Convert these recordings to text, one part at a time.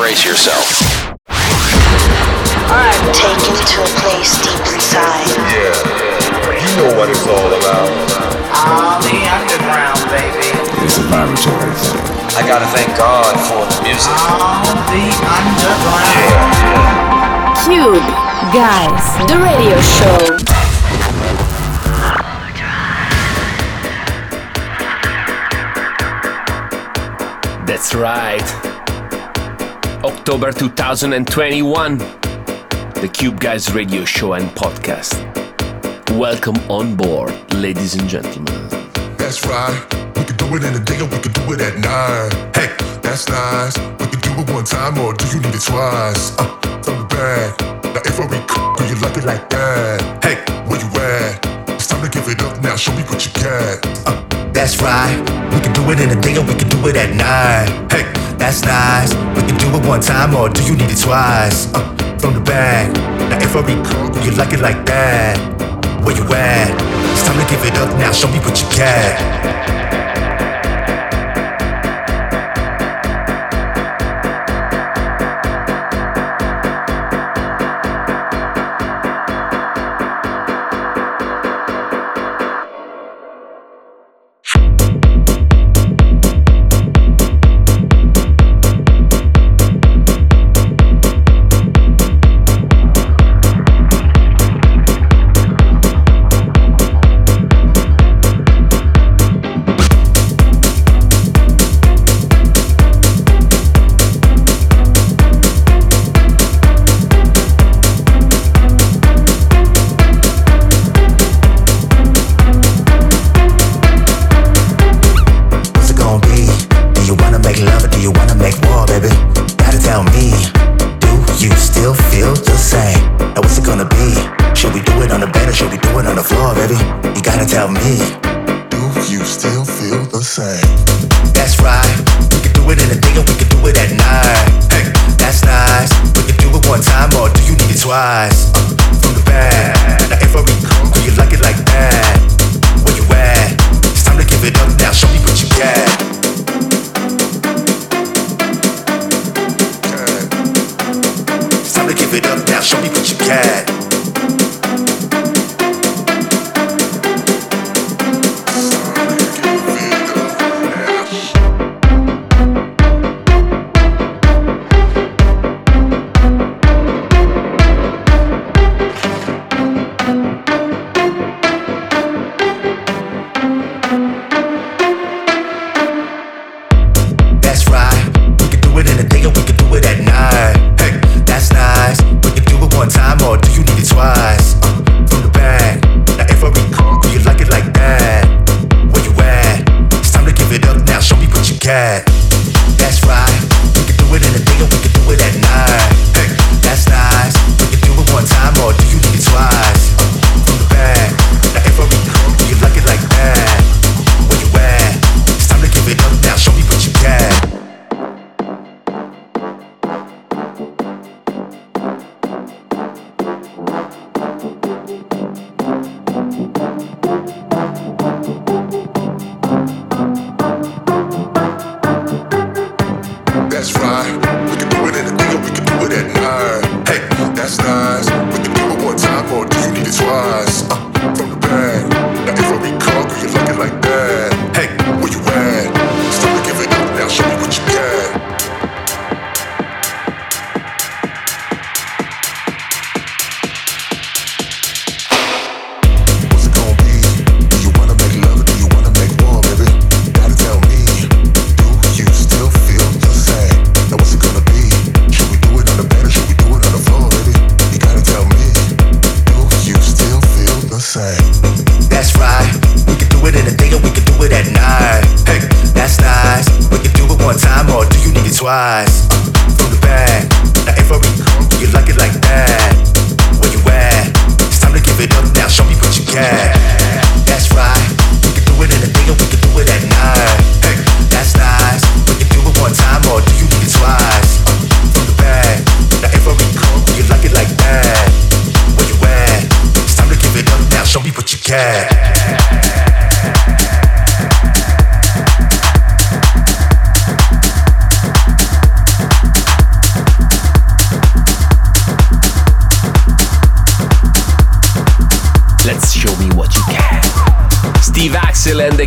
brace yourself. I'm taken to a place deep inside. Yeah, you know what it's all about. The underground, baby. It's a vibratory thing. I gotta thank God for the music. The underground. Yeah. Cube Guys, the radio show. That's right. October 2021, the Cube Guys radio show and podcast. Welcome on board, ladies and gentlemen. That's right. We could do it in the day or we could do it at night. Hey, that's nice. We could do it one time or do you need it twice? From the back. Now if I recall, do you love it like that? Hey, where you at? It's time to give it up now. Show me what you got. That's right, we can do it in the day or we can do it at night. Hey, that's nice, we can do it one time or do you need it twice? From the back, now if I recall, you like it like that. Where you at? It's time to give it up now, show me what you got.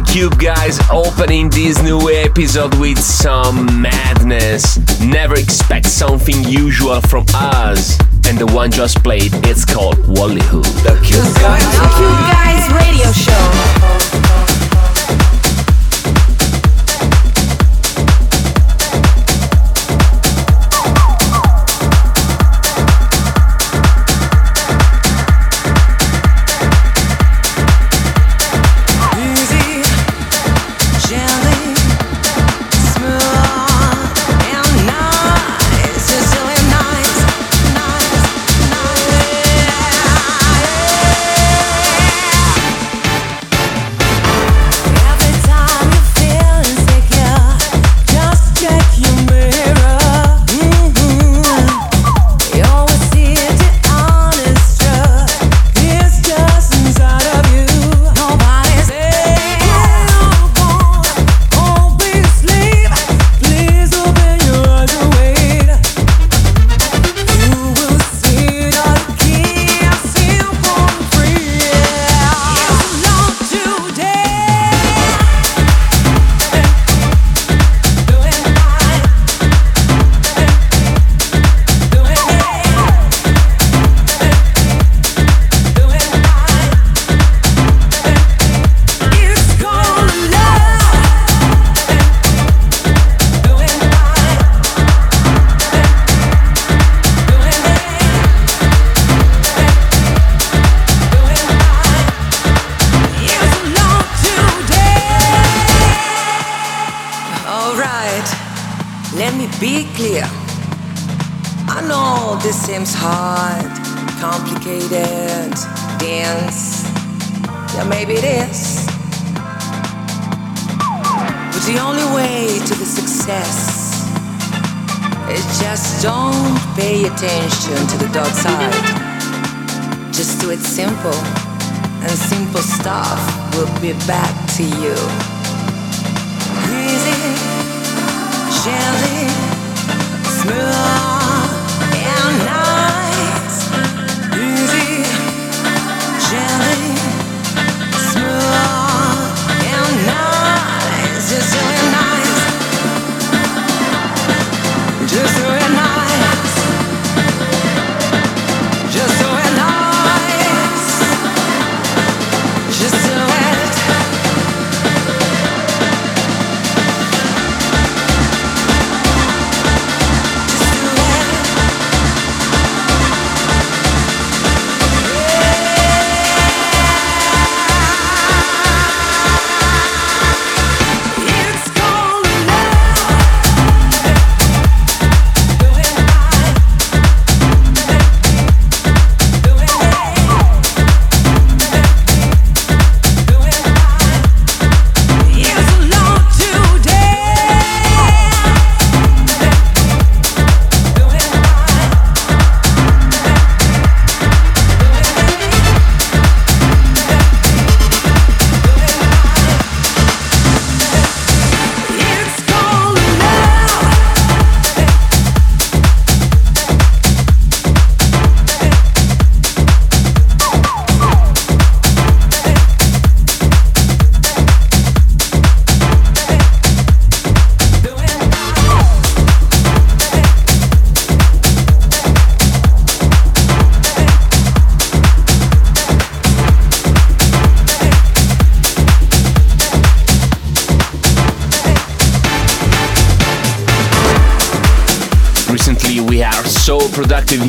Cube guys, opening this new episode with some madness. Never expect something usual from us. And the one just played, it's called Wallyhoo. The Cube Guys Radio Show.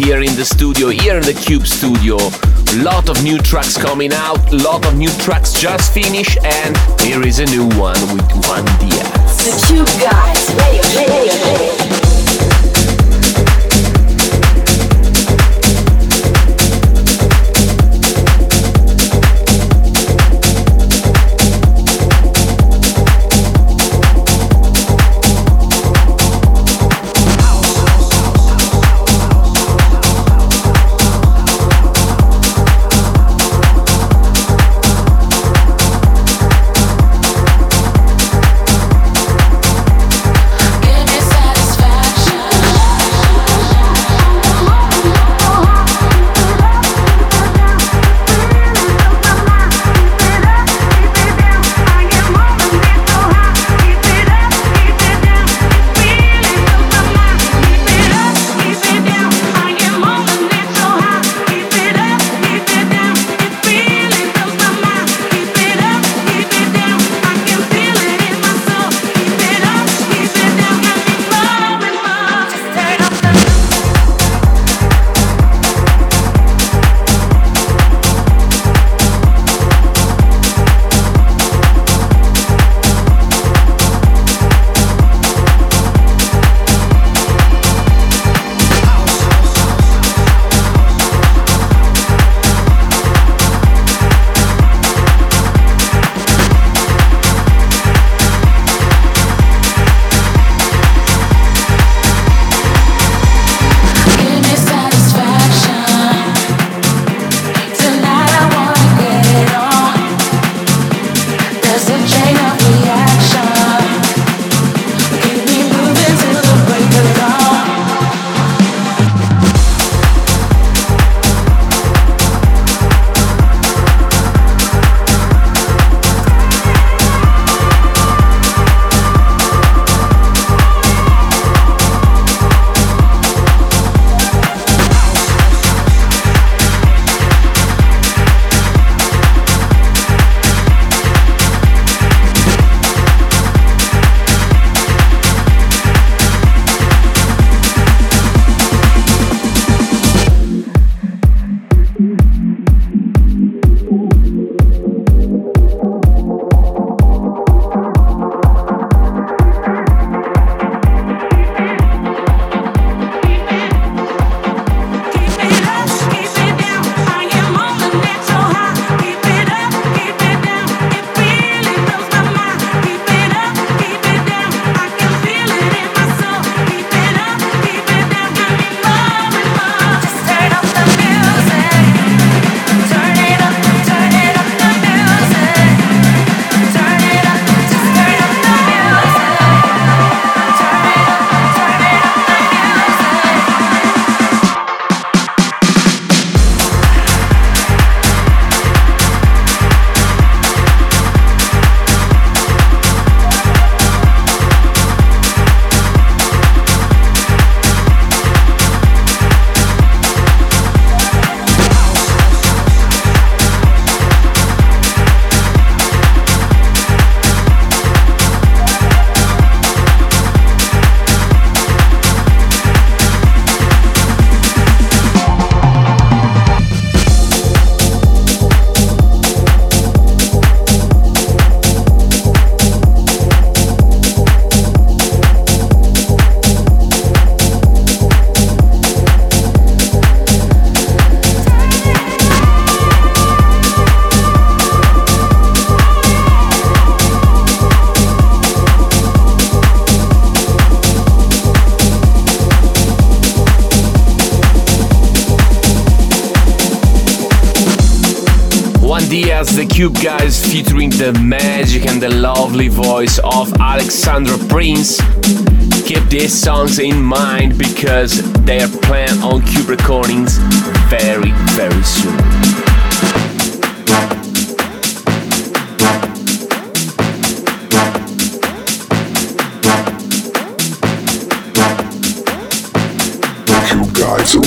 Here in the studio, here in the Cube studio, lot of new tracks coming out, lot of new tracks just finished, and here is a new one with Juan Diaz. The Cube Guys Radio. Diaz, the Cube Guys, featuring the magic and the lovely voice of Alexandra Prince. Keep these songs in mind because they are planned on Cube Recordings very, very soon. It's a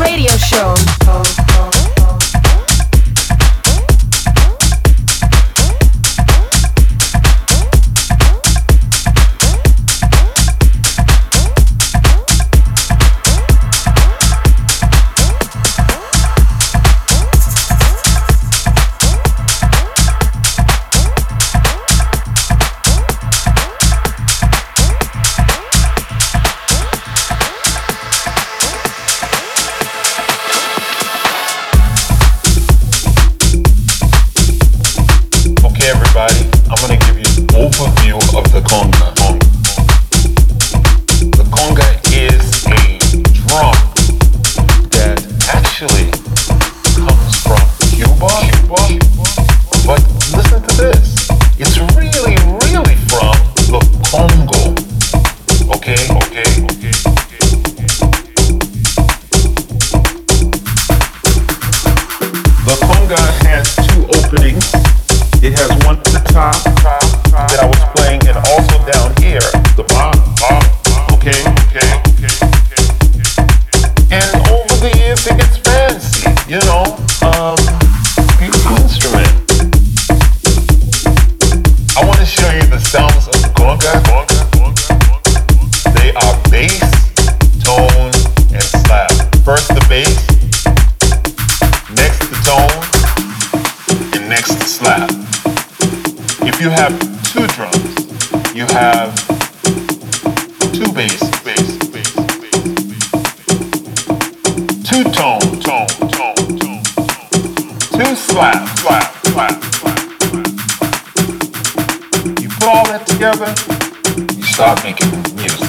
regular show. Hey everybody, I'm going to give you an overview of the conga. The conga is a drum that actually comes from Cuba, but listen to this. It's really from the Congo. Okay. The conga has two openings. It has one at the top that I was playing, and also down here, the bottom. Okay. And over the years, it gets fancy, you know. Beautiful instrument. I want to show you the sounds of conga. They are bass, tone, and slap. First the bass. Tone and next the slap. If you have two drums, you have two bass, two tone, two slap. You put all that together, you start making music.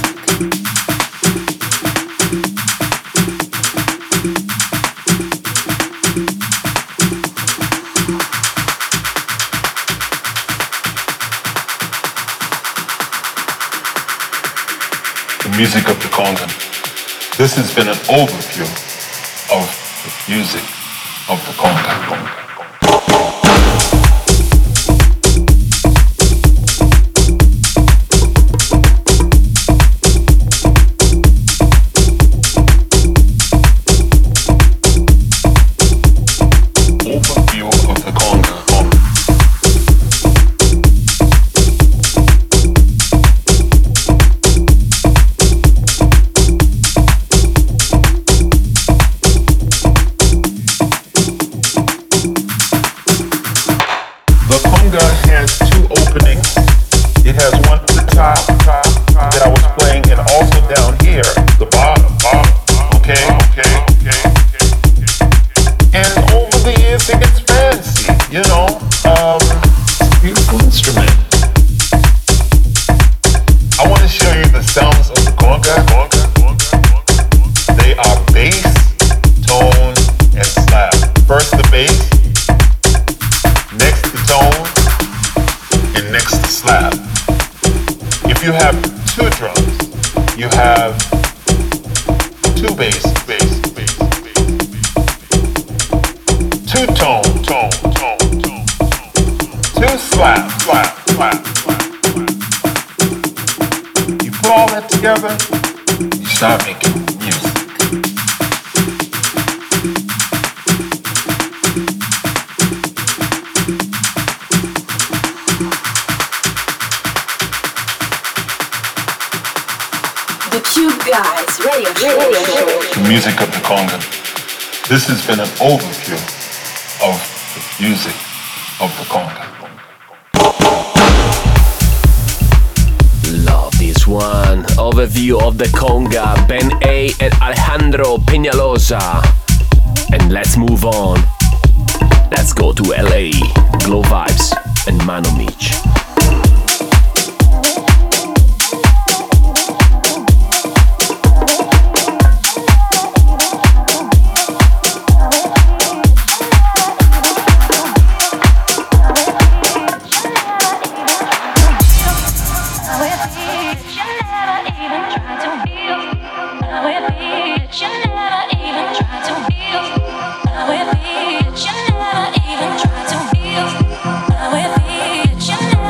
Music of the conga. This has been an overview of the music of the conga. This has been an overview of the music of the conga. Love this one. Overview of the conga, Ben A and Alejandro Penaloza. And let's move on. Let's go to LA, Glovibes and Manomic. Shut up.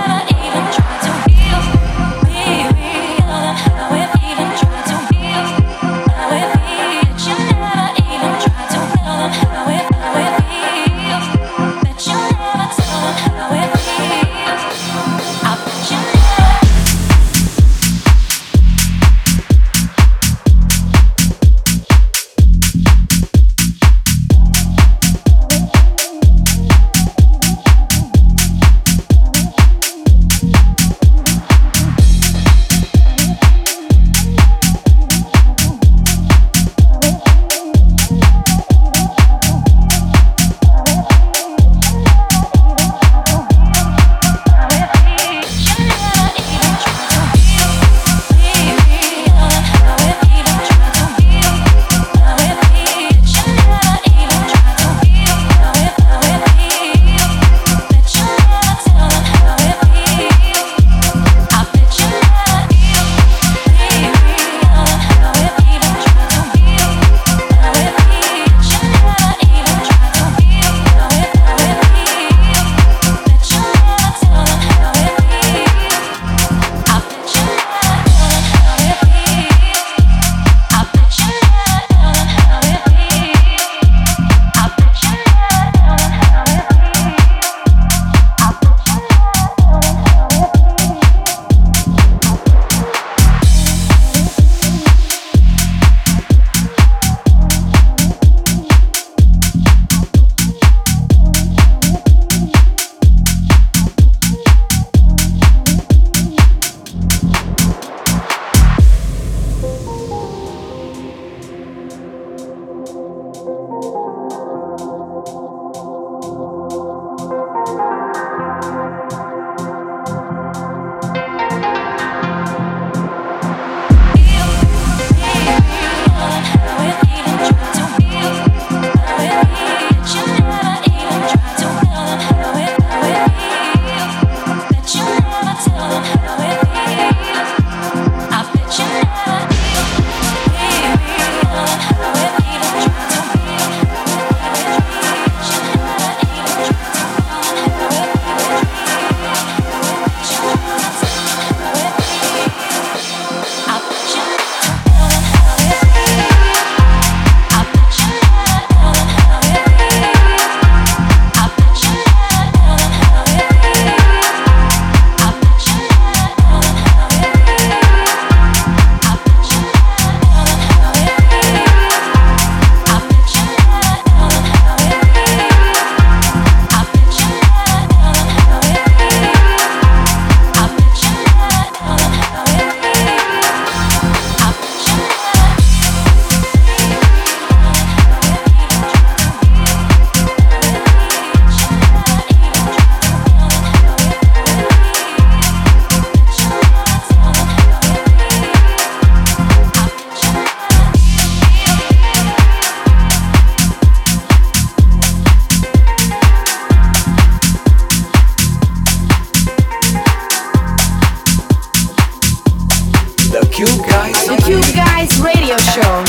The Cube Guys radio show.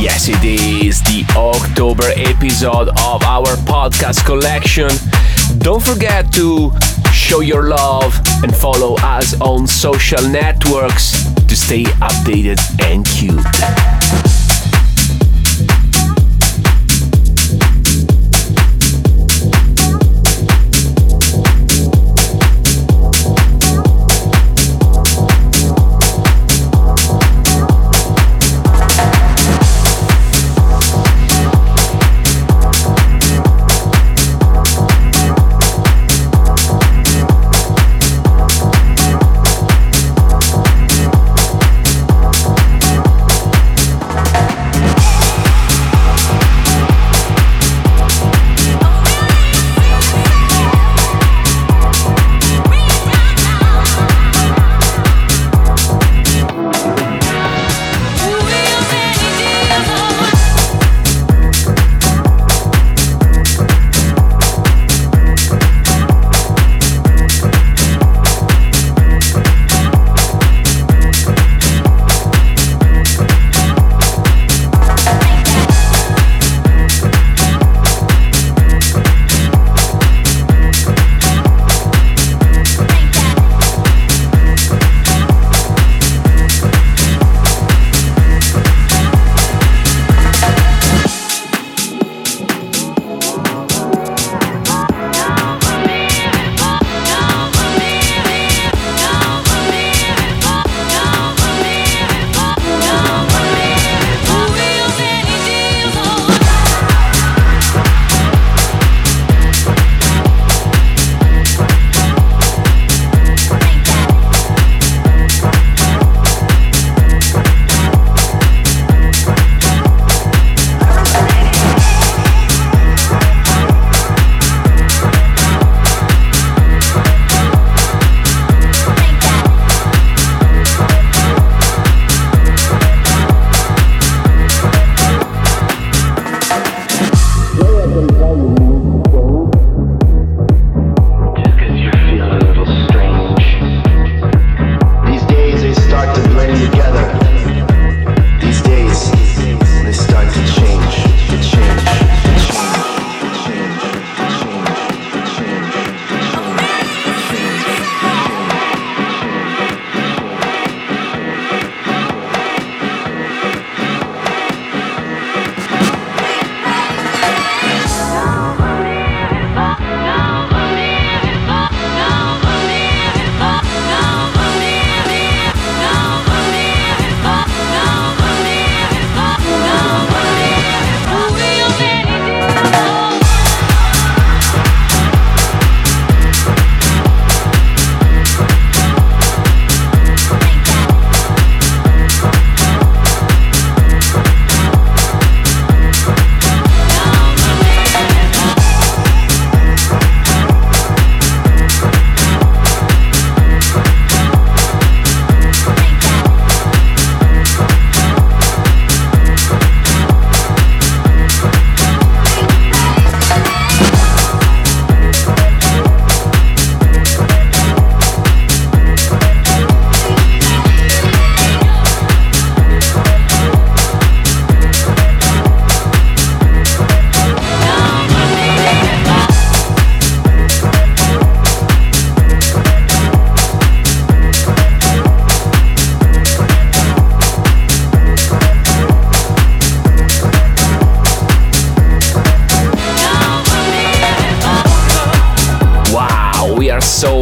Yes, it is the October episode of our podcast collection. Don't forget to show your love and follow us on social networks to stay updated and cute.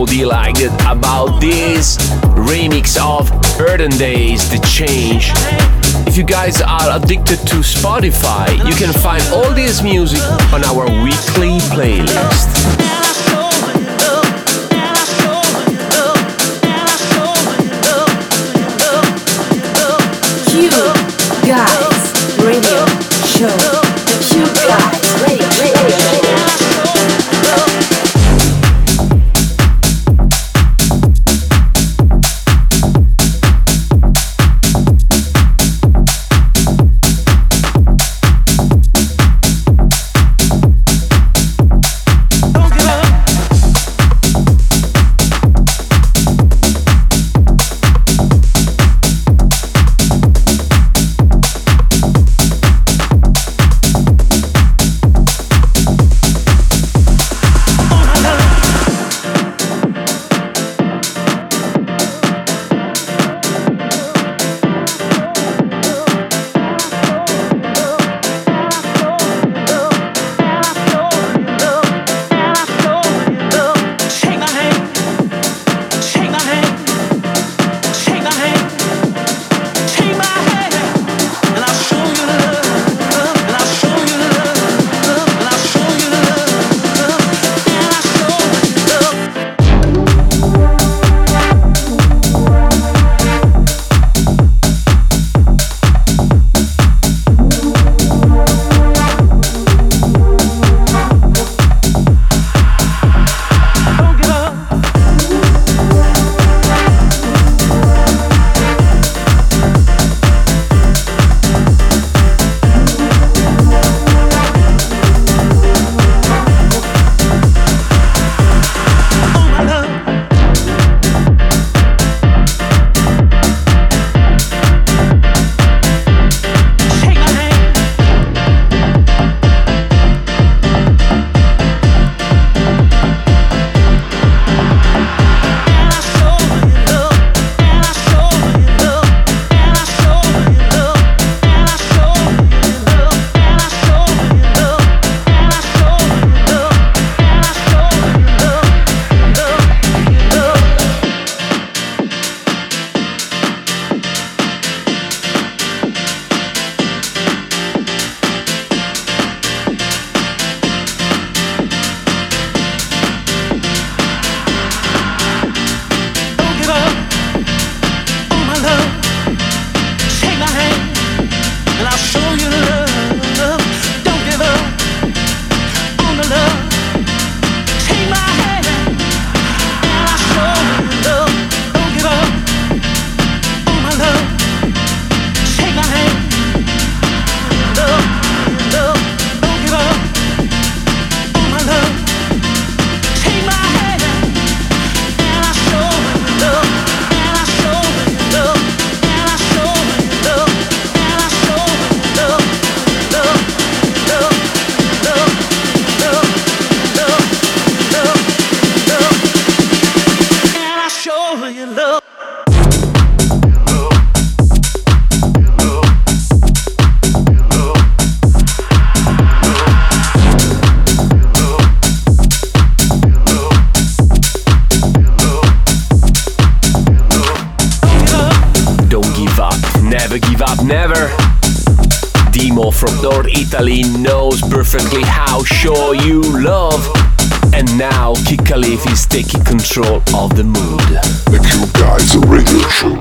Delighted about this remix of Earth N Days, The Change. If you guys are addicted to Spotify, you can find all this music on our weekly playlist. never. Dimo from North Italy knows perfectly how sure you love. And now Chiccaleaf is taking control of the mood. The Q Guys Radio Show.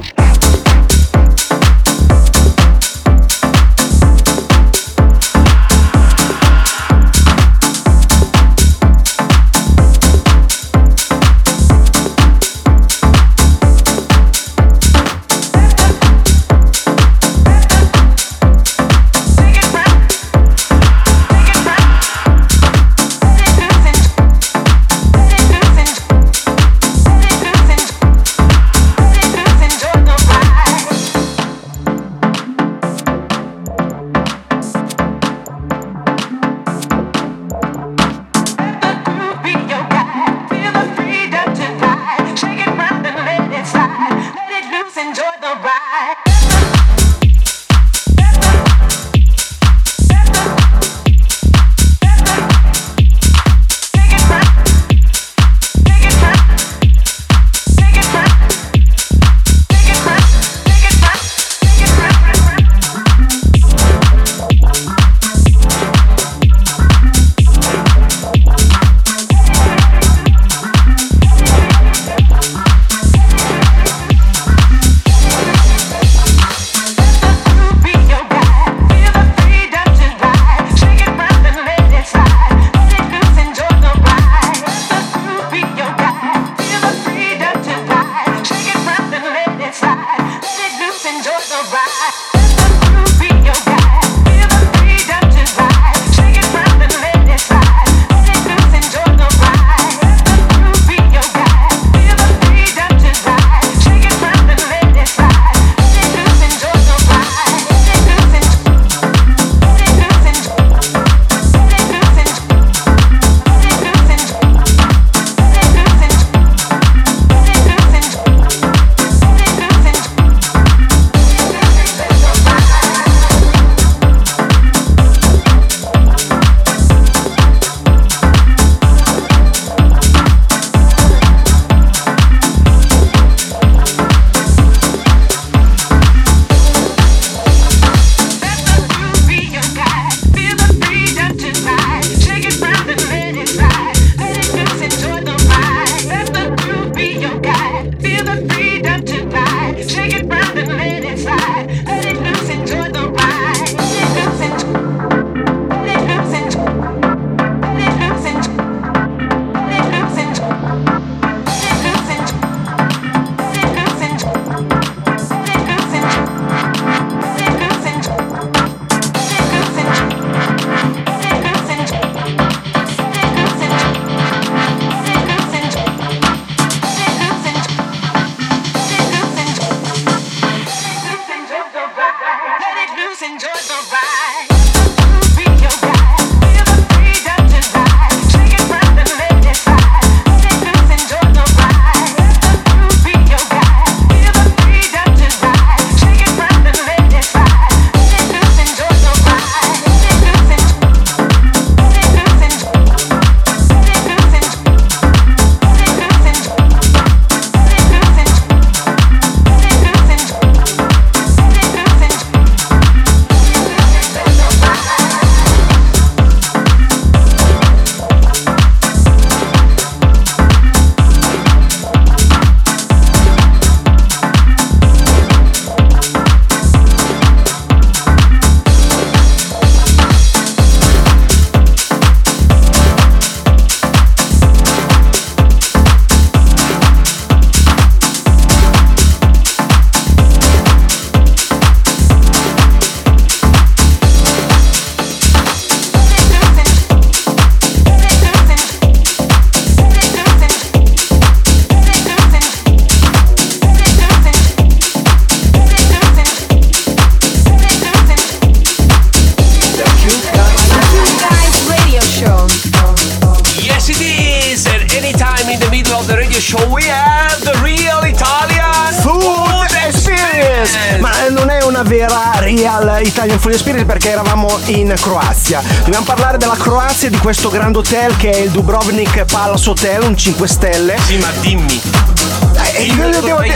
Perché eravamo in Croazia. Dobbiamo parlare della Croazia e di questo grand hotel che è il Dubrovnik Palace Hotel, un 5 stelle. Sì, ma dimmi.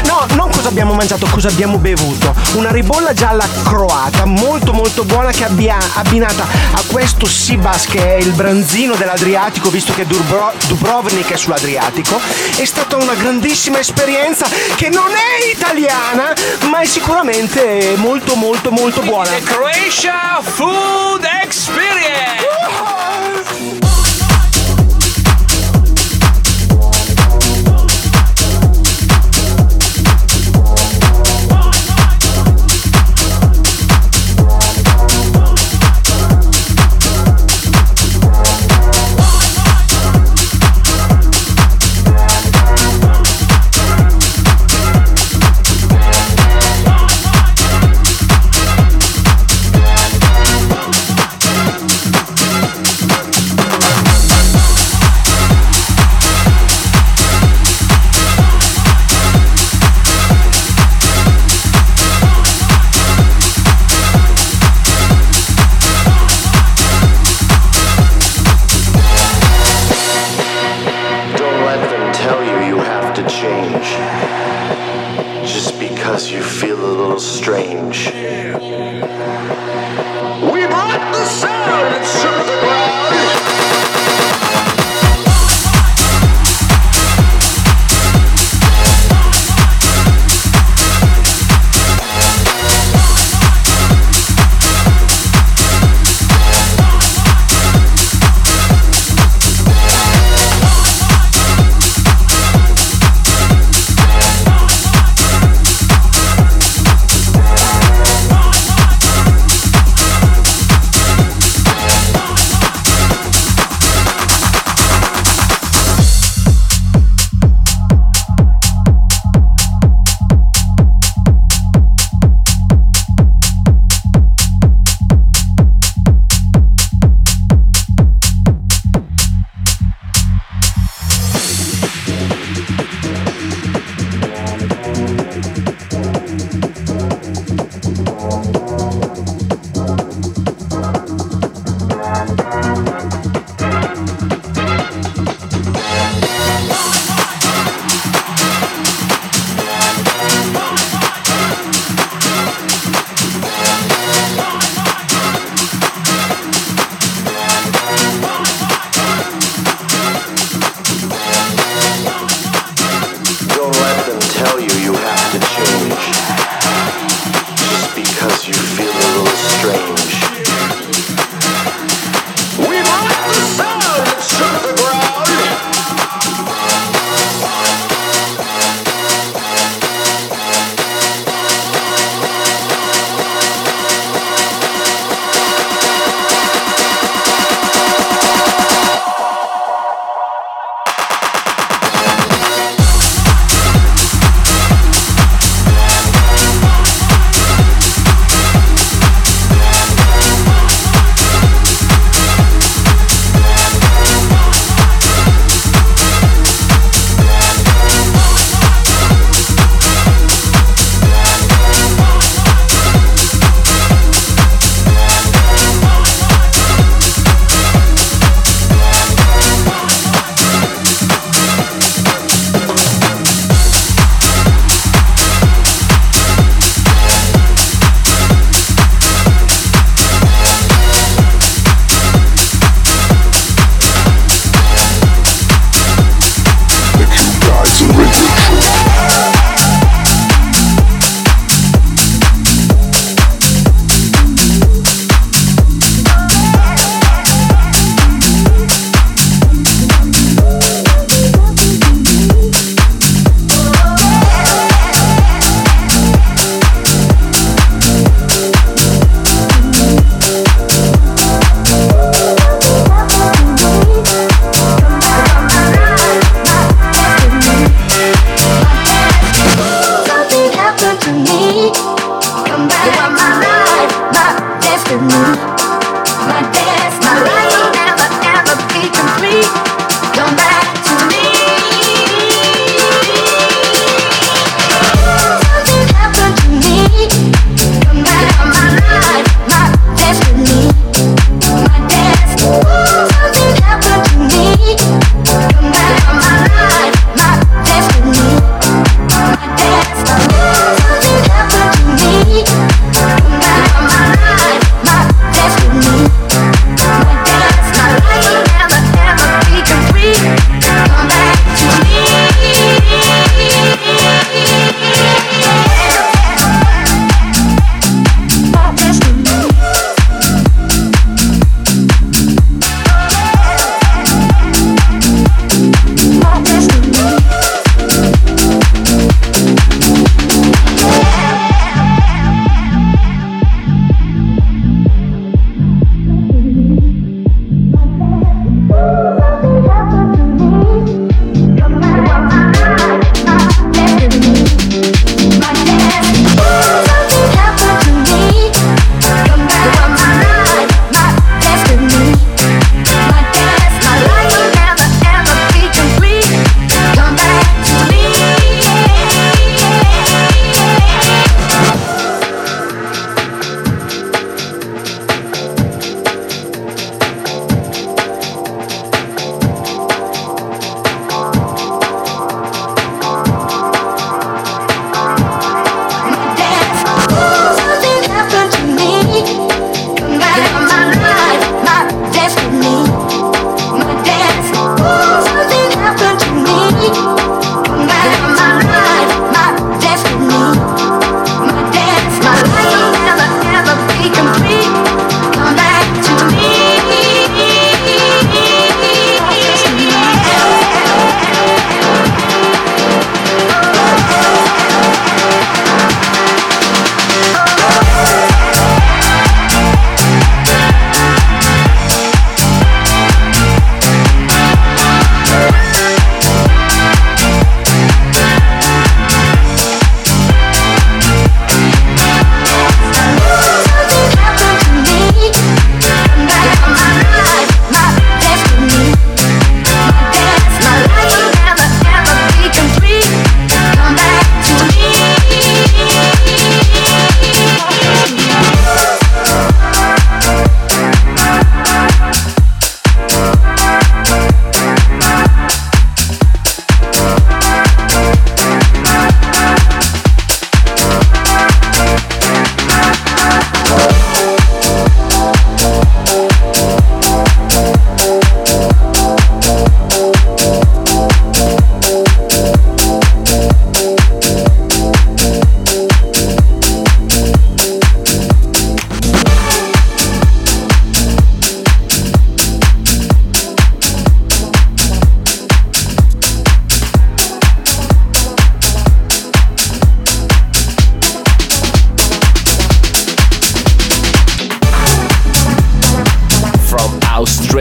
No, non cosa abbiamo mangiato, cosa abbiamo bevuto. Una ribolla gialla croata, molto molto buona, che abbia abbinata a questo Sibas, che è il branzino dell'Adriatico, visto che Dubrovnik è sull'Adriatico. È stata una grandissima esperienza che non è italiana, ma è sicuramente molto molto molto buona. The Croatia Food Experience!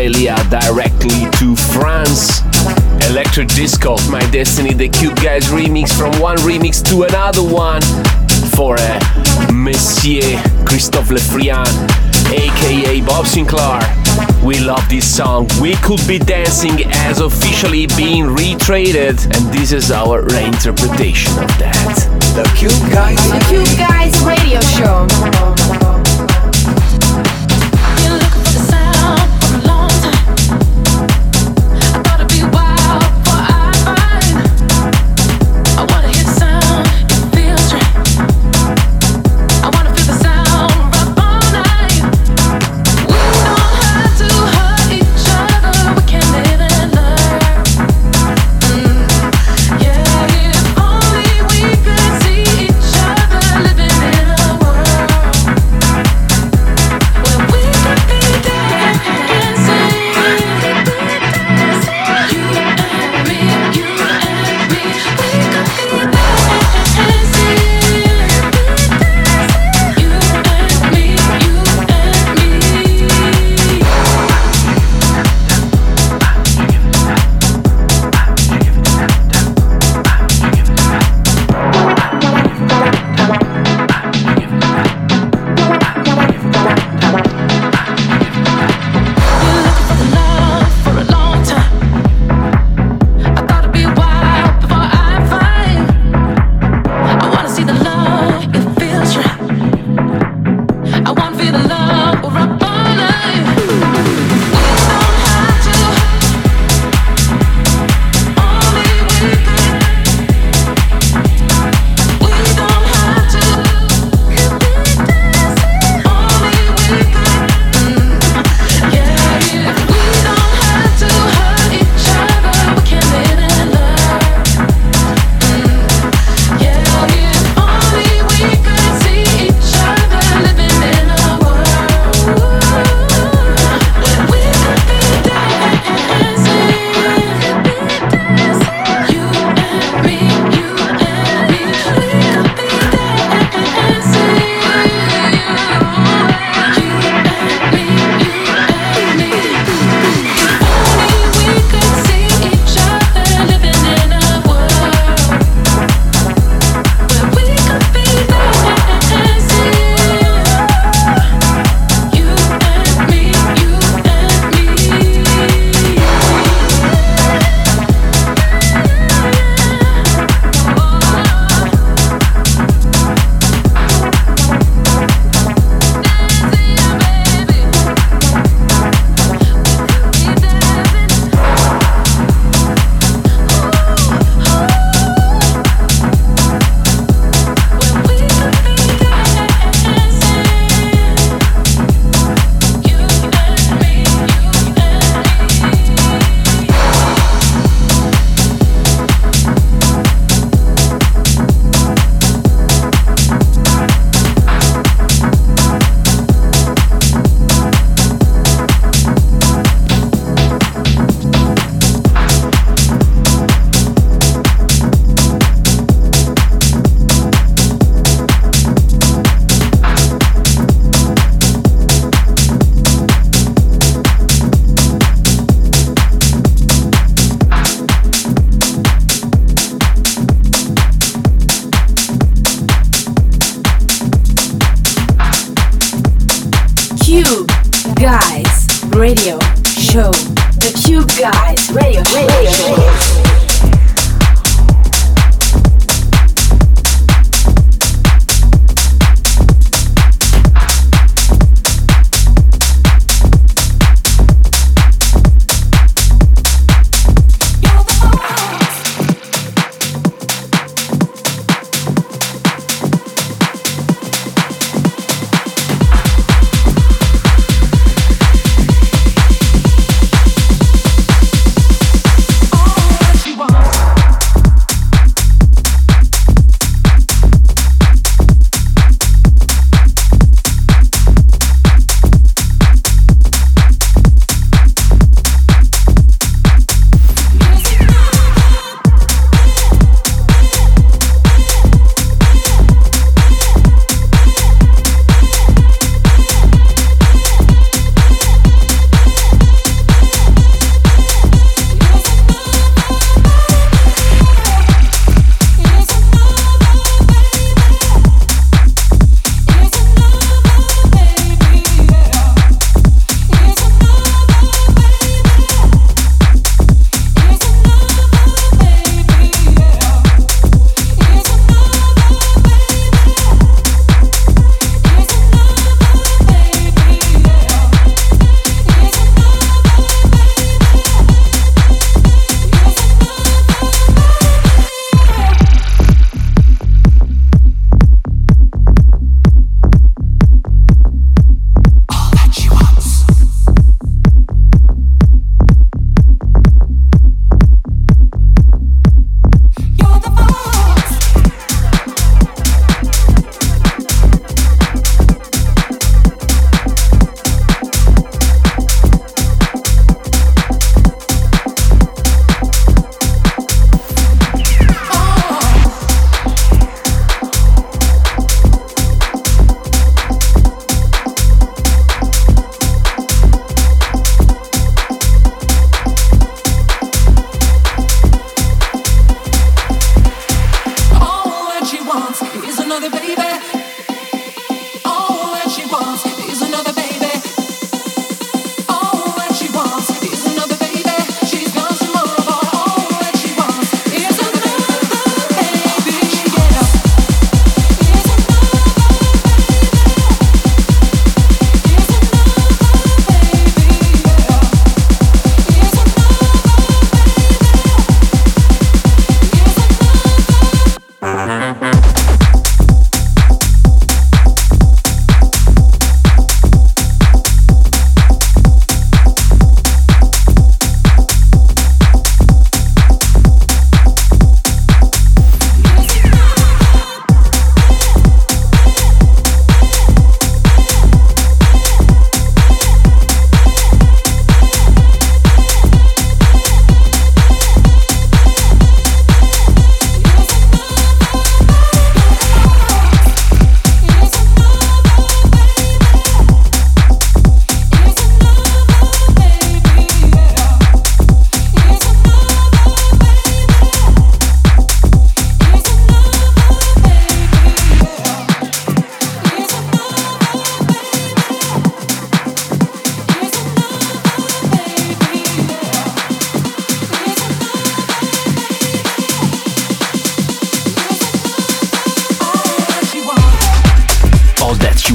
Australia directly to France. Electro Disco, My Destiny, the Cube Guys remix, from one remix to another one for Monsieur Christophe Lefrian, aka Bob Sinclar. We love this song. We Could Be Dancing as officially being retraded, and this is our reinterpretation of that. The Cube Guys. The Cube Guys radio show.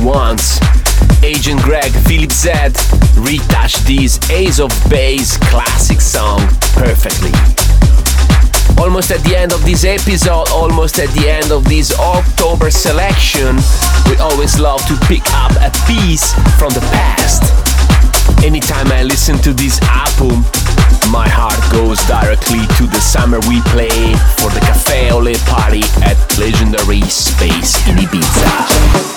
once. Agent Greg Philip Z retouched this Ace of Bass classic song perfectly. Almost at the end of this episode, almost at the end of this October selection, we always love to pick up a piece from the past. Anytime I listen to this album, my heart goes directly to the summer we play for the Cafe Ole party at legendary Space in Ibiza.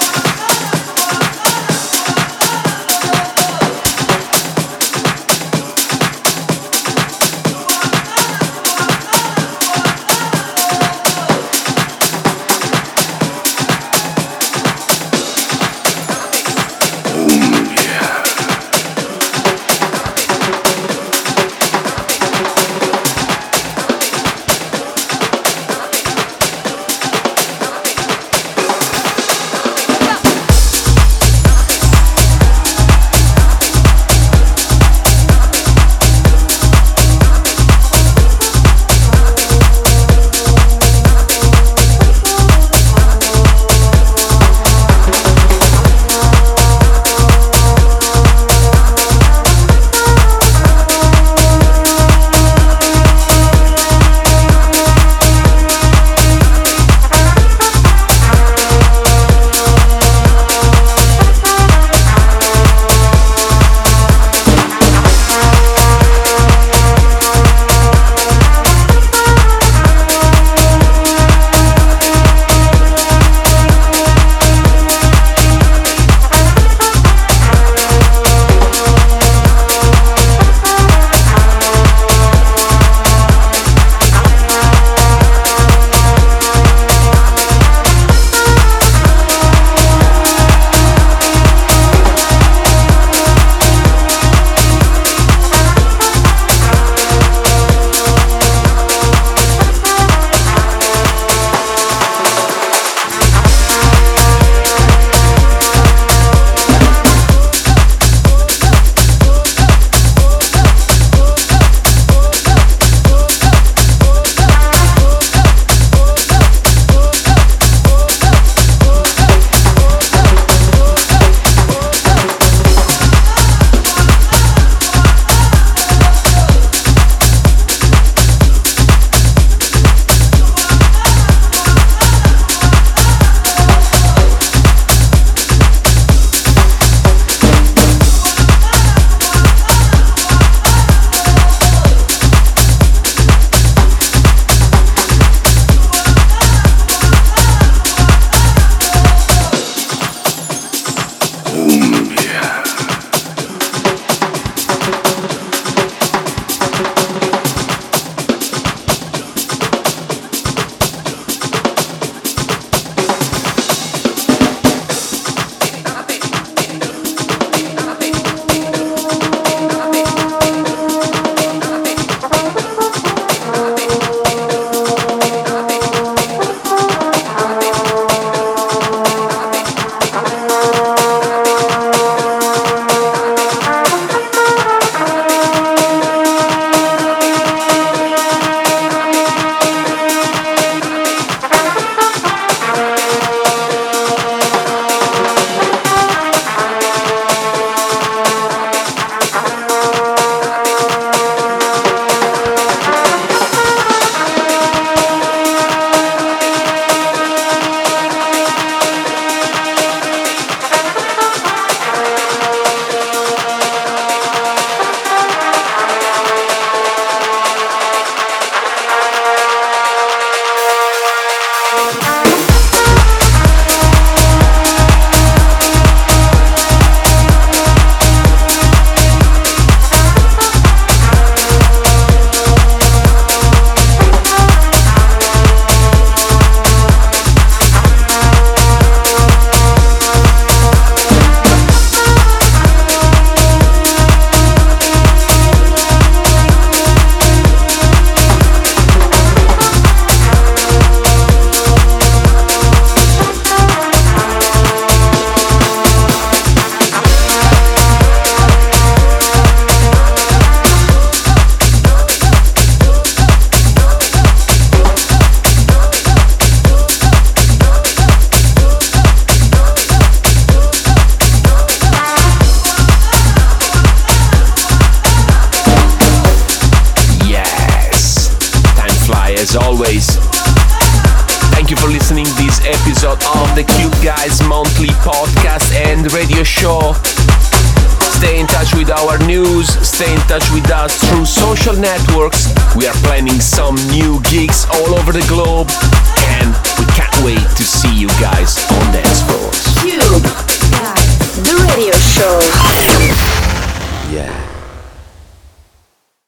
always. Thank you for listening to this episode of the Cute Guys Monthly Podcast and Radio Show. Stay in touch with our news, stay in touch with us through social networks. We are planning some new gigs all over the globe and we can't wait to see you guys on dance.